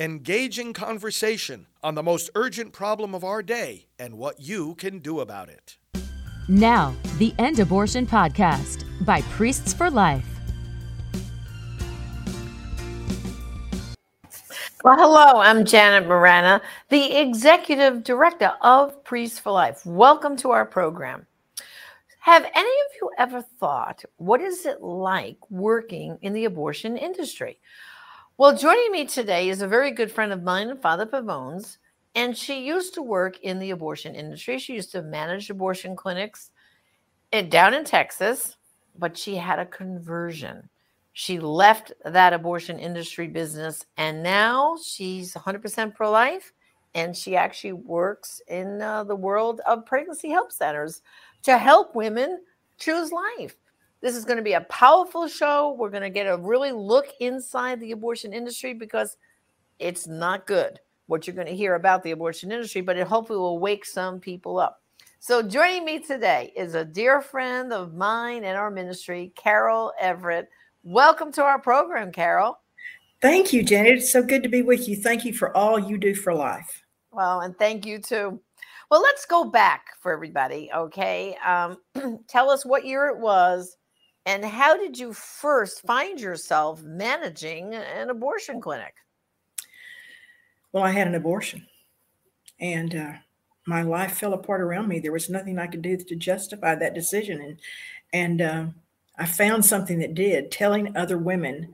Engaging conversation on the most urgent problem of our day and what you can do about it. Now, the End Abortion Podcast by Priests for Life. Well, hello, I'm Janet Morana, the Executive Director of Priests for Life. Welcome to our program. Have any of you ever thought, what is it like working in the abortion industry? Well, joining me today is a very good friend of mine, Father Pavone, and she used to work in the abortion industry. She used to manage abortion clinics down in Texas, but she had a conversion. She left that abortion industry business, and now she's 100% pro-life, and she actually works in the world of pregnancy help centers to help women choose life. This is going to be a powerful show. We're going to get a really look inside the abortion industry because it's not good what you're going to hear about the abortion industry, but it hopefully will wake some people up. So joining me today is a dear friend of mine and our ministry, Carol Everett. Welcome to our program, Carol. Thank you, Janet. It's so good to be with you. Thank you for all you do for life. Well, and thank you too. Well, let's go back for everybody, okay? Tell us what year it was. And how did you first find yourself managing an abortion clinic? Well, I had an abortion, and my life fell apart around me. There was nothing I could do to justify that decision, and I found something that did, telling other women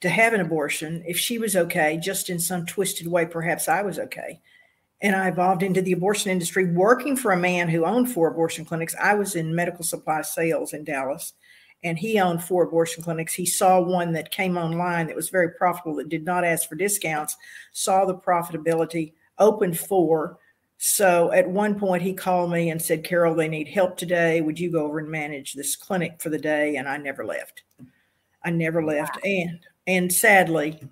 to have an abortion if she was okay, just in some twisted way, perhaps I was okay. And I evolved into the abortion industry, working for a man who owned 4 abortion clinics. I was in medical supply sales in Dallas. And he owned 4 abortion clinics. He saw one that came online that was very profitable, that did not ask for discounts, saw the profitability, opened 4. So at one point he called me and said, Carol, they need help today. Would you go over and manage this clinic for the day? And I never left. Wow. And sadly,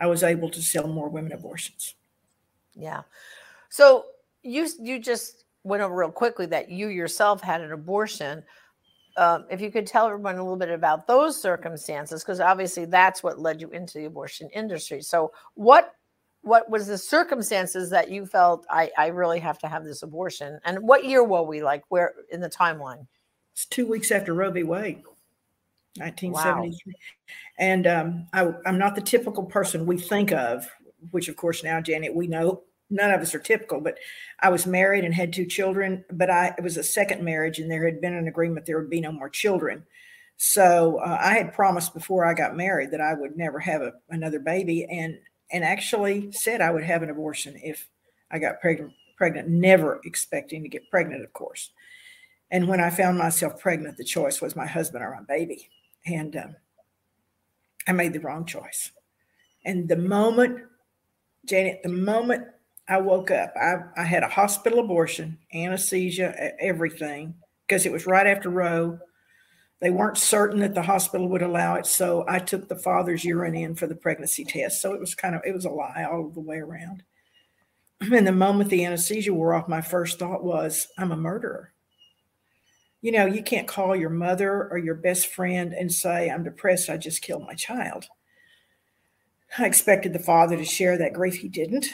I was able to sell more women abortions. Yeah. So you just went over real quickly that you yourself had an abortion. If you could tell everyone a little bit about those circumstances, because obviously that's what led you into the abortion industry. So what was the circumstances that you felt, I really have to have this abortion? And what year were we, like, where in the timeline? It's 2 weeks after Roe v. Wade, 1973. Wow. And I'm not the typical person we think of, which, of course, now, Janet, we know. None of us are typical, but I was married and had 2 children, but it was a second marriage, and there had been an agreement there would be no more children. So I had promised before I got married that I would never have another baby, and actually said I would have an abortion if I got pregnant, never expecting to get pregnant, of course. And when I found myself pregnant, the choice was my husband or my baby. And I made the wrong choice. And the moment, Janet, I woke up. I had a hospital abortion, anesthesia, everything, because it was right after Roe. They weren't certain that the hospital would allow it, so I took the father's urine in for the pregnancy test. So it was a lie all the way around. And the moment the anesthesia wore off, my first thought was, I'm a murderer. You know, you can't call your mother or your best friend and say, I'm depressed, I just killed my child. I expected the father to share that grief. He didn't.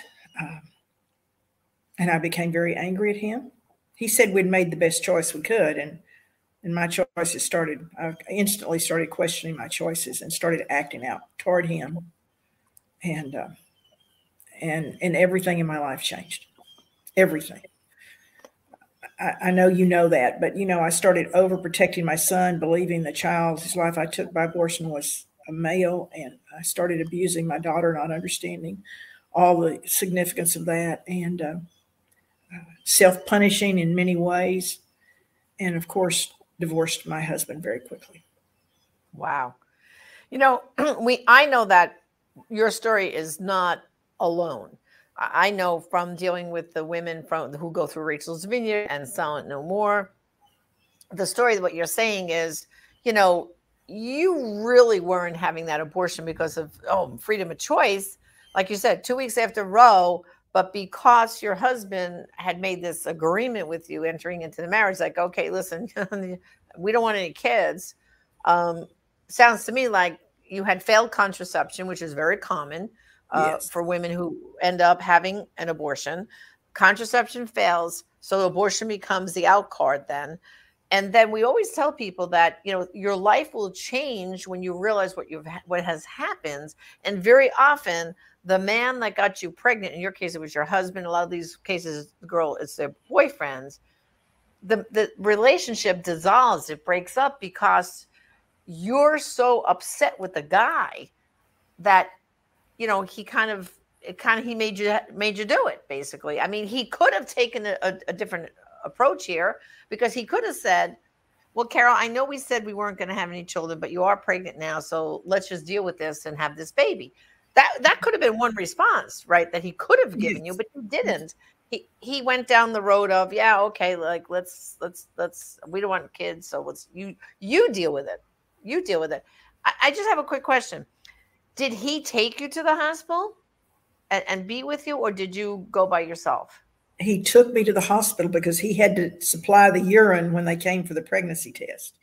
And I became very angry at him. He said we'd made the best choice we could. And my choices started, I instantly started questioning my choices and started acting out toward him. And everything in my life changed. Everything. I know you know that, but, you know, I started overprotecting my son, believing the child whose life I took by abortion was a male. And I started abusing my daughter, not understanding all the significance of that. And, self-punishing in many ways, and of course divorced my husband very quickly. Wow. You know, I know that your story is not alone. I know from dealing with the women who go through Rachel's Vineyard and Silent No More, the story of what you're saying is, you know, you really weren't having that abortion because of freedom of choice. Like you said, 2 weeks after Roe, but because your husband had made this agreement with you entering into the marriage, like, okay, listen, we don't want any kids. Sounds to me like you had failed contraception, which is very common. for women who end up having an abortion. Contraception fails, so abortion becomes the out card then. And then we always tell people that, you know, your life will change when you realize what has happened. And very often the man that got you pregnant, in your case, it was your husband. A lot of these cases, the girl, it's their boyfriends. The relationship dissolves. It breaks up because you're so upset with the guy that, you know, he made you do it, basically. I mean, he could have taken a different approach here, because he could have said, well, Carol, I know we said we weren't going to have any children, but you are pregnant now, so let's just deal with this and have this baby. That could have been one response, right, that he could have given you, but he didn't. He went down the road of, yeah, okay, like let's we don't want kids, so let's you deal with it. You deal with it. I just have a quick question. Did he take you to the hospital and be with you, or did you go by yourself? He took me to the hospital because he had to supply the urine when they came for the pregnancy test.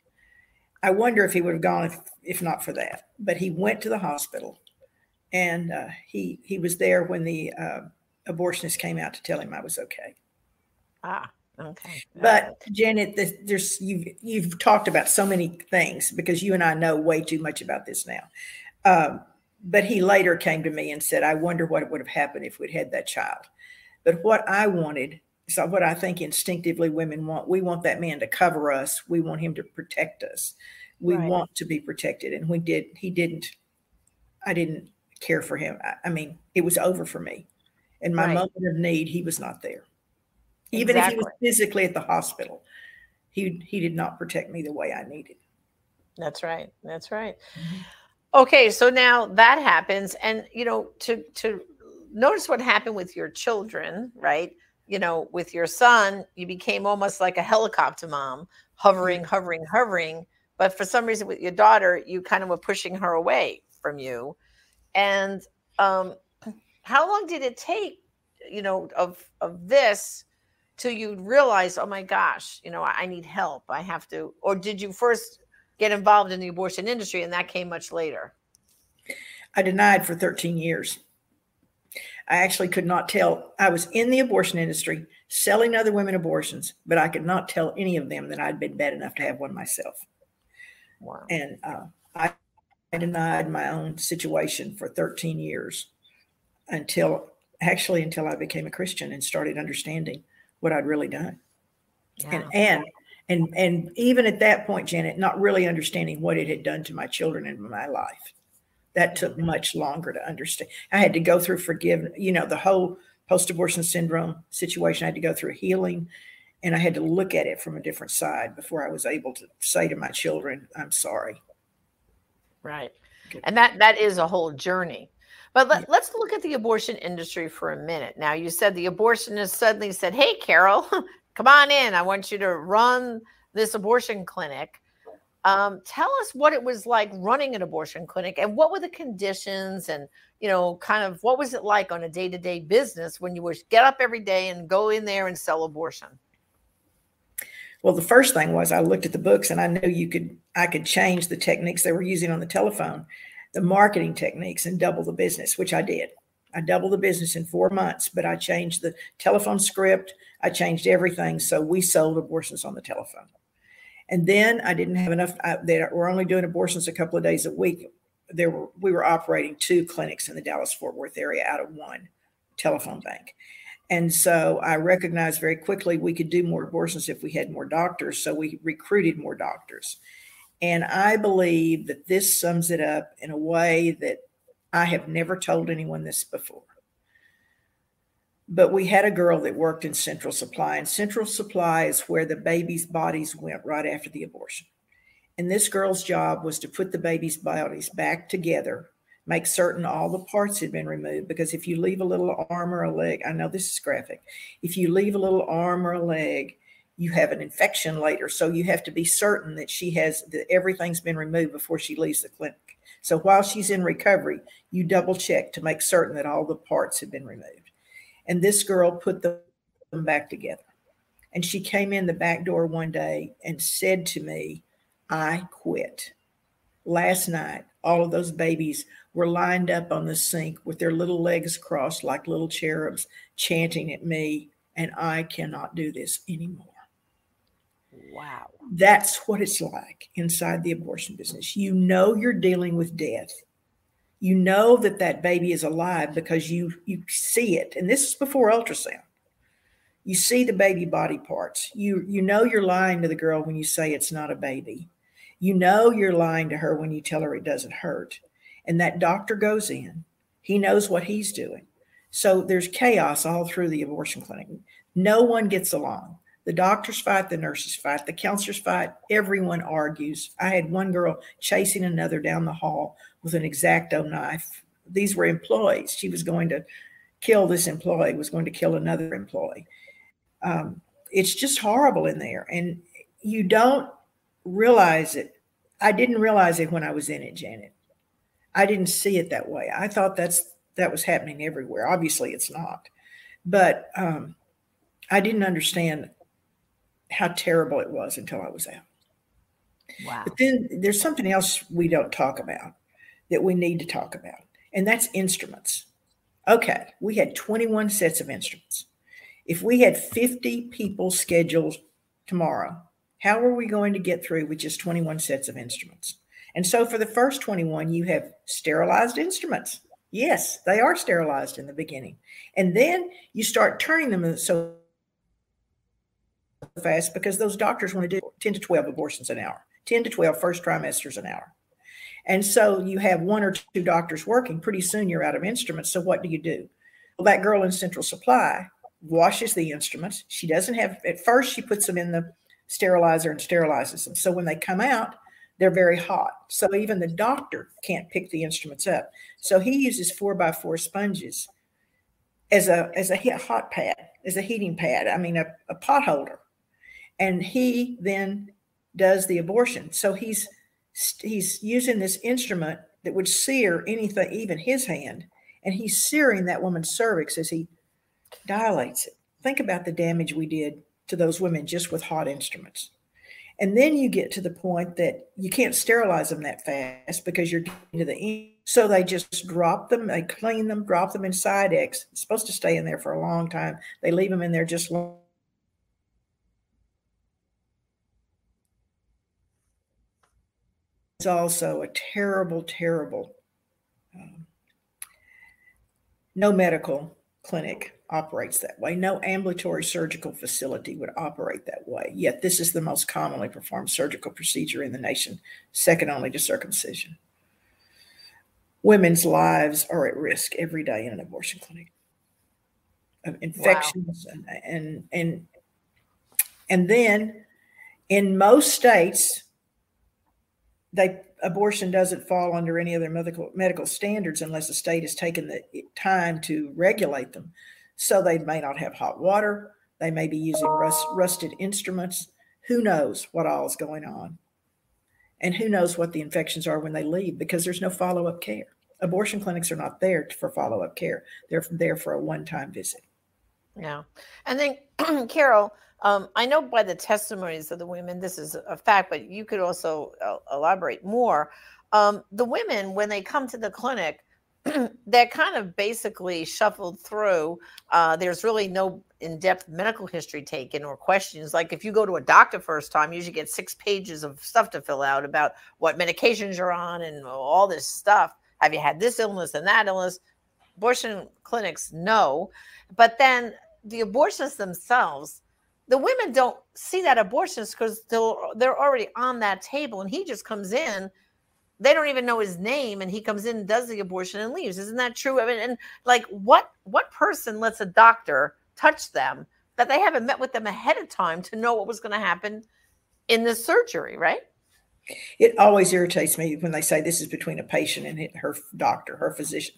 I wonder if he would have gone if not for that. But he went to the hospital, and he was there when the abortionist came out to tell him I was okay. Ah, okay. But Janet, you've talked about so many things, because you and I know way too much about this now. But he later came to me and said, I wonder what would have happened if we'd had that child. But what I wanted, so what I think instinctively women want, we want that man to cover us. We want him to protect us. We right. want to be protected. And I didn't care for him. I mean, it was over for me. In my right. moment of need, he was not there. Even exactly. if he was physically at the hospital, he did not protect me the way I needed. That's right. That's right. Mm-hmm. Okay. So now that happens. And, you know, to notice what happened with your children, right? You know, with your son, you became almost like a helicopter mom, hovering. But for some reason with your daughter, you kind of were pushing her away from you. And how long did it take, you know, of this till you realize, oh my gosh, you know, I need help. I have to, or did you first get involved in the abortion industry and that came much later? I denied for 13 years. I actually could not tell. I was in the abortion industry selling other women abortions, but I could not tell any of them that I'd been bad enough to have one myself. Wow. And I denied my own situation for 13 years until I became a Christian and started understanding what I'd really done. Wow. And even at that point, Janet, not really understanding what it had done to my children and my life. That took much longer to understand. I had to go through forgiveness, you know, the whole post-abortion syndrome situation. I had to go through healing, and I had to look at it from a different side before I was able to say to my children, I'm sorry. Right. And that is a whole journey. But let's look at the abortion industry for a minute. Now, you said the abortionist suddenly said, hey, Carol, come on in. I want you to run this abortion clinic. Tell us what it was like running an abortion clinic, and what were the conditions, and, you know, kind of what was it like on a day-to-day business when you were get up every day and go in there and sell abortion? Well, the first thing was I looked at the books, and I knew I could change the techniques they were using on the telephone, the marketing techniques, and double the business, which I did. I doubled the business in 4 months, but I changed the telephone script. I changed everything. So we sold abortions on the telephone. And then I didn't have enough. They were only doing abortions a couple of days a week. We were operating 2 clinics in the Dallas-Fort Worth area out of one telephone bank. And so I recognized very quickly we could do more abortions if we had more doctors. So we recruited more doctors. And I believe that this sums it up in a way that I have never told anyone this before. But we had a girl that worked in Central Supply, and Central Supply is where the babies' bodies went right after the abortion. And this girl's job was to put the babies' bodies back together, make certain all the parts had been removed, because if you leave a little arm or a leg, I know this is graphic, if you leave a little arm or a leg, you have an infection later. So you have to be certain that that everything's been removed before she leaves the clinic. So while she's in recovery, you double check to make certain that all the parts have been removed. And this girl put them back together. And she came in the back door one day and said to me, I quit. Last night, all of those babies were lined up on the sink with their little legs crossed like little cherubs, chanting at me, and I cannot do this anymore. Wow. That's what it's like inside the abortion business. You know you're dealing with death. You know that that baby is alive because you see it. And this is before ultrasound. You see the baby body parts. You know you're lying to the girl when you say it's not a baby. You know you're lying to her when you tell her it doesn't hurt. And that doctor goes in. He knows what he's doing. So there's chaos all through the abortion clinic. No one gets along. The doctors fight, the nurses fight, the counselors fight, everyone argues. I had one girl chasing another down the hall with an X-Acto knife. These were employees. She was going to kill this employee, was going to kill another employee. It's just horrible in there. And you don't realize it. I didn't realize it when I was in it, Janet. I didn't see it that way. I thought that was happening everywhere. Obviously, it's not. But I didn't understand how terrible it was until I was out. Wow. But then there's something else we don't talk about that we need to talk about, and that's instruments. Okay, we had 21 sets of instruments. If we had 50 people scheduled tomorrow, how are we going to get through with just 21 sets of instruments? And so for the first 21, you have sterilized instruments. Yes, they are sterilized in the beginning. And then you start turning them so fast because those doctors want to do 10 to 12 abortions an hour, 10 to 12 first trimesters an hour. And so you have one or two doctors working. Pretty soon you're out of instruments. So what do? Well, that girl in Central Supply washes the instruments. She doesn't have, at first she puts them in the sterilizer and sterilizes them. So when they come out, they're very hot. So even the doctor can't pick the instruments up. So he uses 4x4 sponges as a hot pad, as a heating pad, a pot holder. And he then does the abortion. So he's using this instrument that would sear anything, even his hand. And he's searing that woman's cervix as he dilates it. Think about the damage we did to those women just with hot instruments. And then you get to the point that you can't sterilize them that fast because you're getting to the end. So they just drop them, they clean them, drop them in Sidex. It's supposed to stay in there for a long time. They leave them in there just long. It's also a terrible no medical clinic operates that way. No ambulatory surgical facility would operate that way. Yet this is the most commonly performed surgical procedure in the nation, second only to circumcision. Women's lives are at risk every day in an abortion clinic of infections. Wow. And then in most states, abortion doesn't fall under any other medical standards unless the state has taken the time to regulate them. So they may not have hot water. They may be using rusted instruments. Who knows what all is going on? And who knows what the infections are when they leave, because there's no follow-up care. Abortion clinics are not there for follow-up care. They're there for a one-time visit. Yeah. And then, Carol, I know by the testimonies of the women, this is a fact, but you could also elaborate more. The women, when they come to the clinic, they're kind of basically shuffled through. There's really no in-depth medical history taken or questions. Like if you go to a doctor first time, you usually get 6 pages of stuff to fill out about what medications you're on and all this stuff. Have you had this illness and that illness? Abortion clinics, no. But then the abortionists themselves, the women don't see that abortionist because they're already on that table and he just comes in. They don't even know his name and he comes in and does the abortion and leaves. Isn't that true? I mean, and like what person lets a doctor touch them that they haven't met with them ahead of time to know what was going to happen in the surgery, right? It always irritates me when they say this is between a patient and her doctor, her physician.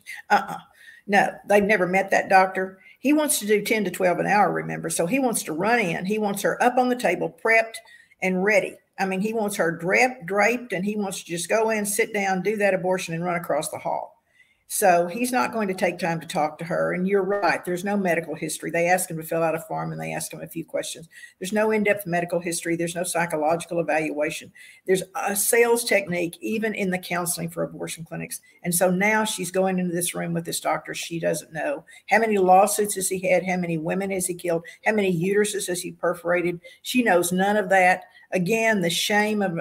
No, they've never met that doctor. He wants to do 10 to 12 an hour, remember? So he wants to run in. He wants her up on the table, prepped and ready. I mean, he wants her draped, and he wants to just go in, sit down, do that abortion, and run across the hall. So he's not going to take time to talk to her. And you're right, there's no medical history. They asked him to fill out a form and they asked him a few questions. There's no in-depth medical history. There's no psychological evaluation. There's a sales technique, even in the counseling for abortion clinics. And so now she's going into this room with this doctor. She doesn't know how many lawsuits has he had? How many women has he killed? How many uteruses has he perforated? She knows none of that. Again, the shame of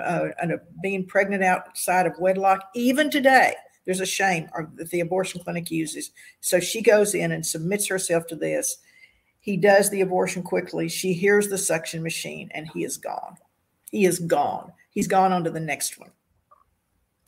being pregnant outside of wedlock, even today, there's a shame that the abortion clinic uses. So she goes in and submits herself to this. He does the abortion quickly. She hears the suction machine and he is gone. He is gone. He's gone on to the next one.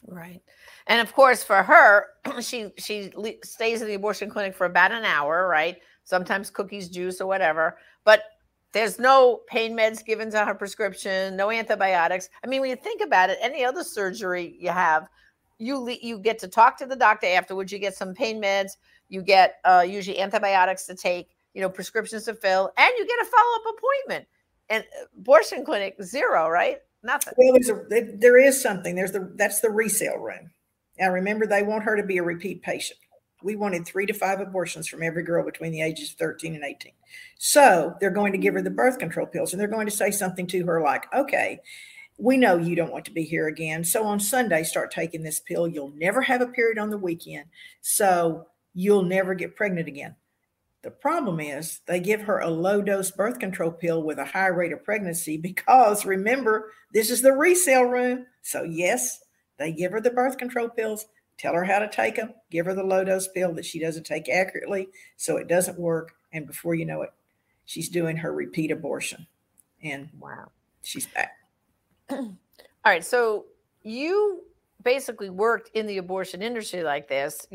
Right. And of course, for her, she stays in the abortion clinic for about an hour, right? Sometimes cookies, juice, or whatever. But there's no pain meds given to her prescription, no antibiotics. I mean, when you think about it, any other surgery you have, you get to talk to the doctor afterwards. You get some pain meds. You get usually antibiotics to take, prescriptions to fill, and you get a follow-up appointment. And abortion clinic, zero, right? Nothing. Well, there is something. That's the resale room. Now, remember, they want her to be a repeat patient. We wanted 3 to 5 abortions from every girl between the ages of 13 and 18. So they're going to give her the birth control pills, and they're going to say something to her like, okay, we know you don't want to be here again. So on Sunday, start taking this pill. You'll never have a period on the weekend. So you'll never get pregnant again. The problem is they give her a low dose birth control pill with a high rate of pregnancy because remember, this is the resale room. So yes, they give her the birth control pills, tell her how to take them, give her the low dose pill that she doesn't take accurately. So it doesn't work. And before you know it, she's doing her repeat abortion. And wow, she's back. All right. So you basically worked in the abortion industry like this,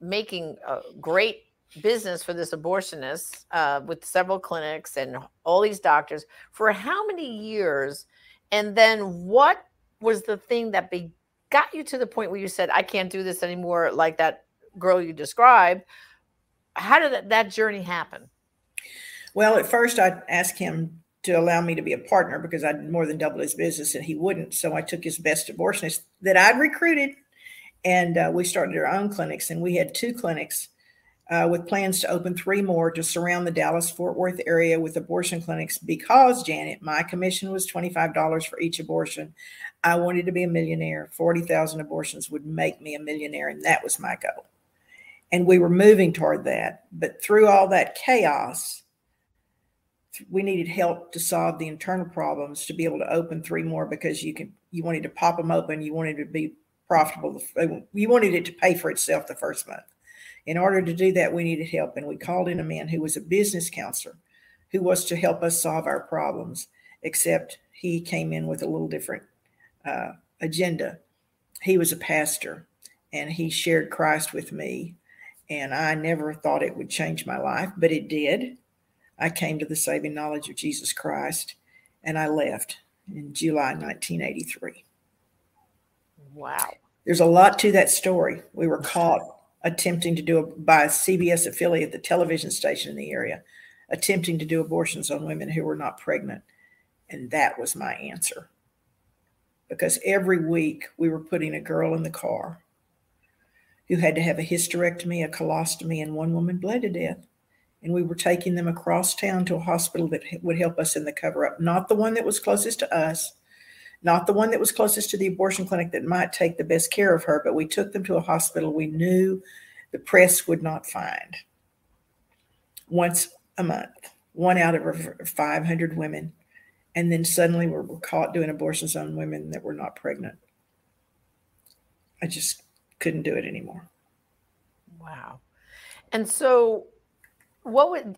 making a great business for this abortionist with several clinics and all these doctors for how many years? And then what was the thing that got you to the point where you said, I can't do this anymore, like that girl you described? How did that journey happen? Well, at first I asked him to allow me to be a partner because I'd more than doubled his business and he wouldn't. So I took his best abortionist that I'd recruited and we started our own clinics. And we had 2 clinics with plans to open 3 more to surround the Dallas-Fort Worth area with abortion clinics because, Janet, my commission was $25 for each abortion. I wanted to be a millionaire. 40,000 abortions would make me a millionaire. And that was my goal. And we were moving toward that. But through all that chaos, we needed help to solve the internal problems to be able to open 3 more because you wanted to pop them open. You wanted to be profitable. You wanted it to pay for itself the first month. In order to do that, we needed help. And we called in a man who was a business counselor who was to help us solve our problems, except he came in with a little different agenda. He was a pastor and he shared Christ with me. And I never thought it would change my life, but it did. I came to the saving knowledge of Jesus Christ, and I left in July 1983. Wow. There's a lot to that story. We were caught attempting to by a CBS affiliate, the television station in the area, attempting to do abortions on women who were not pregnant. And that was my answer. Because every week we were putting a girl in the car who had to have a hysterectomy, a colostomy, and one woman bled to death. And we were taking them across town to a hospital that would help us in the cover-up. Not the one that was closest to us, not the one that was closest to the abortion clinic that might take the best care of her, but we took them to a hospital we knew the press would not find. Once a month, 1 out of 500 women. And then suddenly we were caught doing abortions on women that were not pregnant. I just couldn't do it anymore. Wow. And so...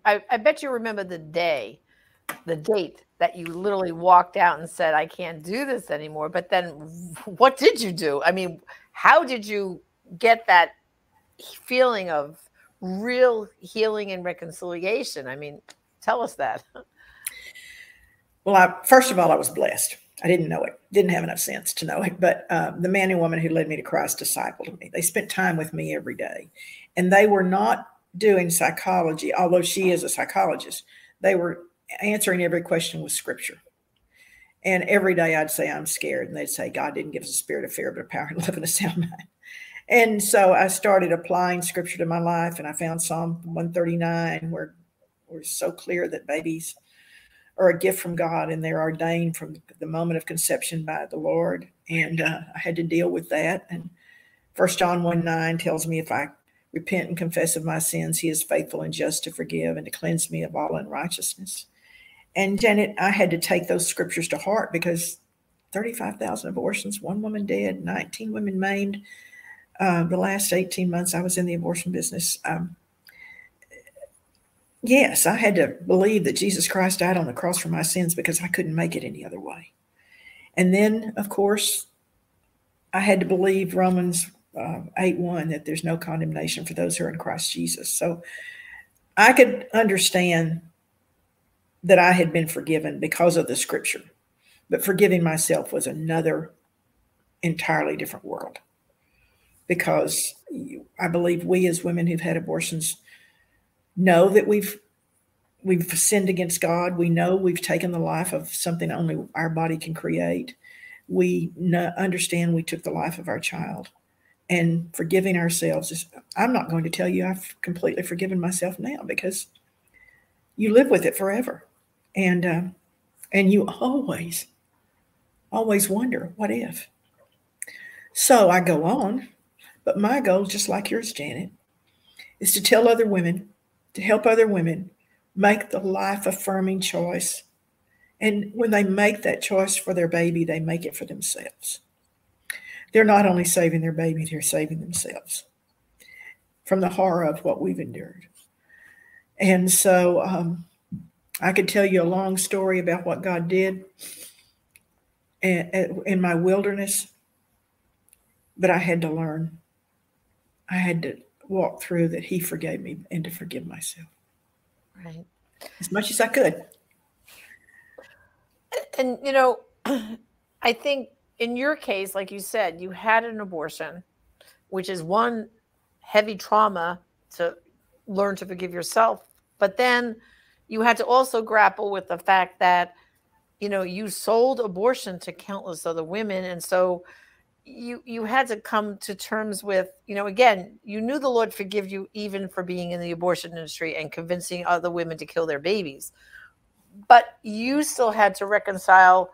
I bet you remember the date that you literally walked out and said, I can't do this anymore. But then what did you do? I mean, how did you get that feeling of real healing and reconciliation? I mean, tell us that. Well, first of all, I was blessed. I didn't know it. Didn't have enough sense to know it. But the man and woman who led me to Christ discipled me. They spent time with me every day. And they were not doing psychology, although she is a psychologist. They were answering every question with scripture. And every day I'd say, I'm scared. And they'd say, God didn't give us a spirit of fear, but a power and love and a sound mind. And so I started applying scripture to my life, and I found Psalm 139, where we're so clear that babies are a gift from God and they're ordained from the moment of conception by the Lord. And I had to deal with that. And First John 1:9 tells me, if I repent and confess of my sins, he is faithful and just to forgive and to cleanse me of all unrighteousness. And Janet, I had to take those scriptures to heart, because 35,000 abortions, one woman dead, 19 women maimed. The last 18 months I was in the abortion business. Yes, I had to believe that Jesus Christ died on the cross for my sins, because I couldn't make it any other way. And then, of course, I had to believe Romans 8:1, that there's no condemnation for those who are in Christ Jesus. So I could understand that I had been forgiven because of the scripture, but forgiving myself was another entirely different world, because I believe we as women who've had abortions know that we've sinned against God. We know we've taken the life of something only our body can create. We understand we took the life of our child. And forgiving ourselves is, I'm not going to tell you I've completely forgiven myself now, because you live with it forever. And you always, always wonder, what if? So I go on, but my goal, just like yours, Janet, is to tell other women, to help other women make the life-affirming choice. And when they make that choice for their baby, they make it for themselves. They're not only saving their baby, they're saving themselves from the horror of what we've endured. And so I could tell you a long story about what God did in my wilderness, but I had to learn. I had to walk through that he forgave me and to forgive myself. Right. As much as I could. And, you know, I think in your case, like you said, you had an abortion, which is one heavy trauma to learn to forgive yourself. But then you had to also grapple with the fact that, you know, you sold abortion to countless other women. And so you had to come to terms with, you know, again, you knew the Lord forgave you even for being in the abortion industry and convincing other women to kill their babies. But you still had to reconcile,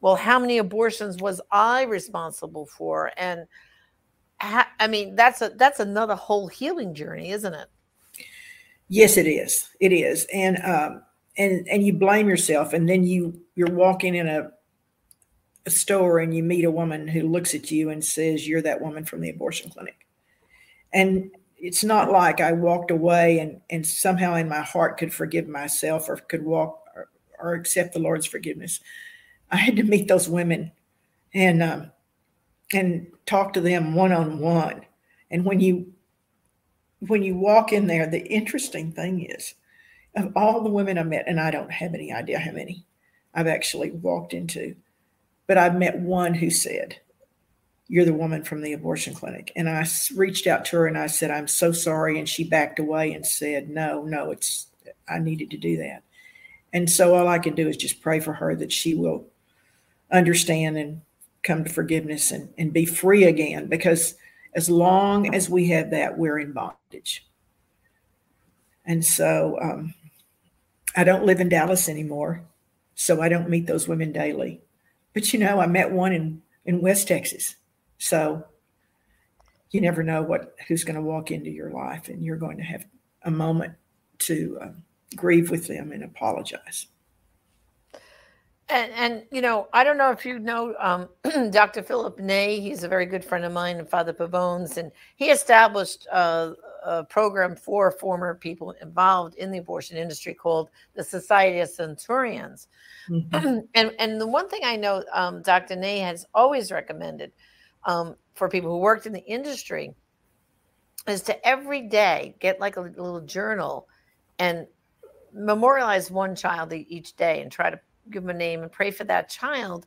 well, how many abortions was I responsible for? And I mean, that's another whole healing journey, isn't it? Yes, it is. It is. And you blame yourself, and then you're walking in a store and you meet a woman who looks at you and says, you're that woman from the abortion clinic. And it's not like I walked away and somehow in my heart could forgive myself or could walk or accept the Lord's forgiveness. I had to meet those women and talk to them one-on-one. And when you walk in there, the interesting thing is, of all the women I met, and I don't have any idea how many I've actually walked into, but I met one who said, you're the woman from the abortion clinic. And I reached out to her and I said, I'm so sorry. And she backed away and said, no, I needed to do that. And so all I can do is just pray for her that she will understand and come to forgiveness and be free again. Because as long as we have that, we're in bondage. And so I don't live in Dallas anymore, so I don't meet those women daily. But, you know, I met one in West Texas. So you never know who's going to walk into your life, and you're going to have a moment to grieve with them and apologize. And you know, I don't know if you know Dr. Philip Nay. He's a very good friend of mine, and Father Pavone's, and he established a program for former people involved in the abortion industry called the Society of Centurions. Mm-hmm. And the one thing I know Dr. Nay has always recommended for people who worked in the industry is to every day get like a little journal and memorialize one child each day and try to give them a name and pray for that child,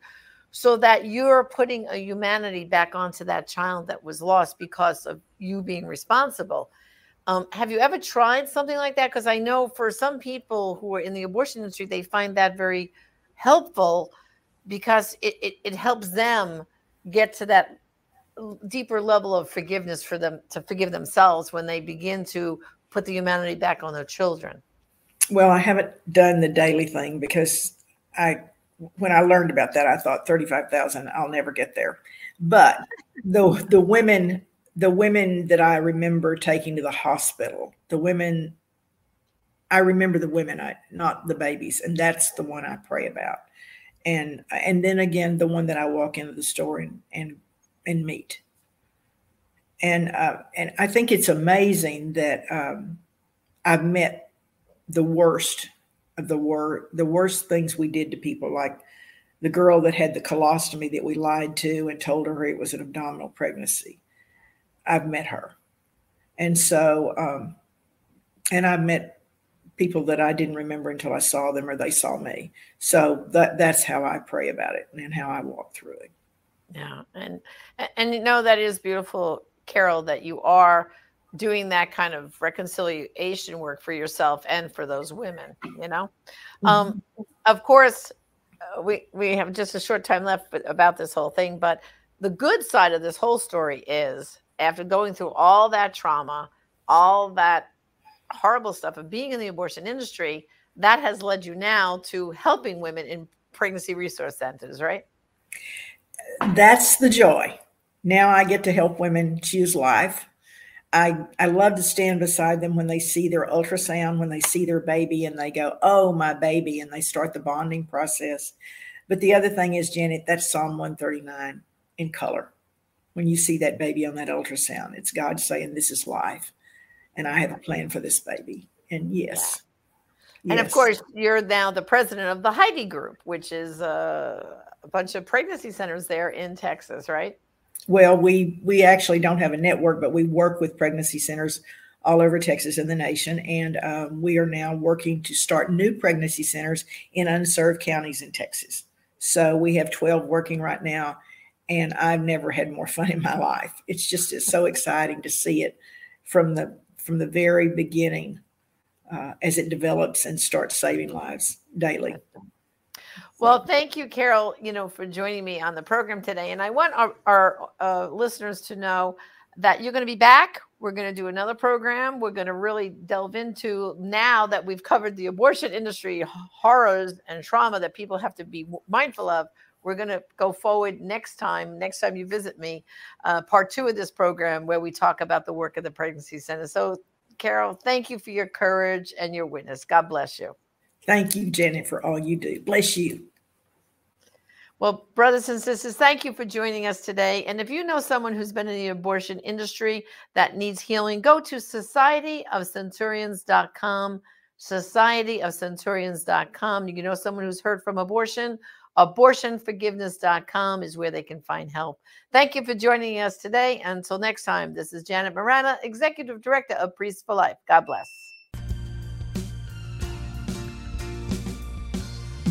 so that you're putting a humanity back onto that child that was lost because of you being responsible. Have you ever tried something like that? Because I know for some people who are in the abortion industry, they find that very helpful, because it helps them get to that deeper level of forgiveness for them to forgive themselves when they begin to put the humanity back on their children? Well, I haven't done the daily thing because when I learned about that, I thought 35,000, I'll never get there. But the women that I remember taking to the hospital, not the babies. And that's the one I pray about. And then again, the one that I walk into the store and meet. And I think it's amazing that I've met the worst of the worst things we did to people, like the girl that had the colostomy that we lied to and told her it was an abdominal pregnancy. I've met her. And so, and I've met people that I didn't remember until I saw them or they saw me. So that's how I pray about it and how I walk through it. Yeah. And you know, that is beautiful, Carol, that you are doing that kind of reconciliation work for yourself and for those women, you know. Mm-hmm. Of course, we have just a short time left about this whole thing, but the good side of this whole story is after going through all that trauma, all that horrible stuff of being in the abortion industry, that has led you now to helping women in pregnancy resource centers, right? That's the joy. Now I get to help women choose life. I love to stand beside them when they see their ultrasound, when they see their baby and they go, oh, my baby, and they start the bonding process. But the other thing is, Janet, that's Psalm 139 in color. When you see that baby on that ultrasound, it's God saying, this is life, and I have a plan for this baby. And yes. Yeah. And yes. Of course, you're now the president of the Heidi Group, which is a bunch of pregnancy centers there in Texas, right? Well, we actually don't have a network, but we work with pregnancy centers all over Texas and the nation. And we are now working to start new pregnancy centers in unserved counties in Texas. So we have 12 working right now. And I've never had more fun in my life. It's just so exciting to see it from the very beginning as it develops and starts saving lives daily. Well, thank you, Carol, for joining me on the program today. And I want our listeners to know that you're going to be back. We're going to do another program. We're going to really delve into, now that we've covered the abortion industry horrors and trauma that people have to be mindful of, we're going to go forward next time you visit me, part 2 of this program, where we talk about the work of the pregnancy center. So, Carol, thank you for your courage and your witness. God bless you. Thank you, Janet, for all you do. Bless you. Well, brothers and sisters, thank you for joining us today. And if you know someone who's been in the abortion industry that needs healing, go to societyofcenturions.com, societyofcenturions.com. You know someone who's hurt from abortion, abortionforgiveness.com is where they can find help. Thank you for joining us today. Until next time, this is Janet Morana, Executive Director of Priests for Life. God bless.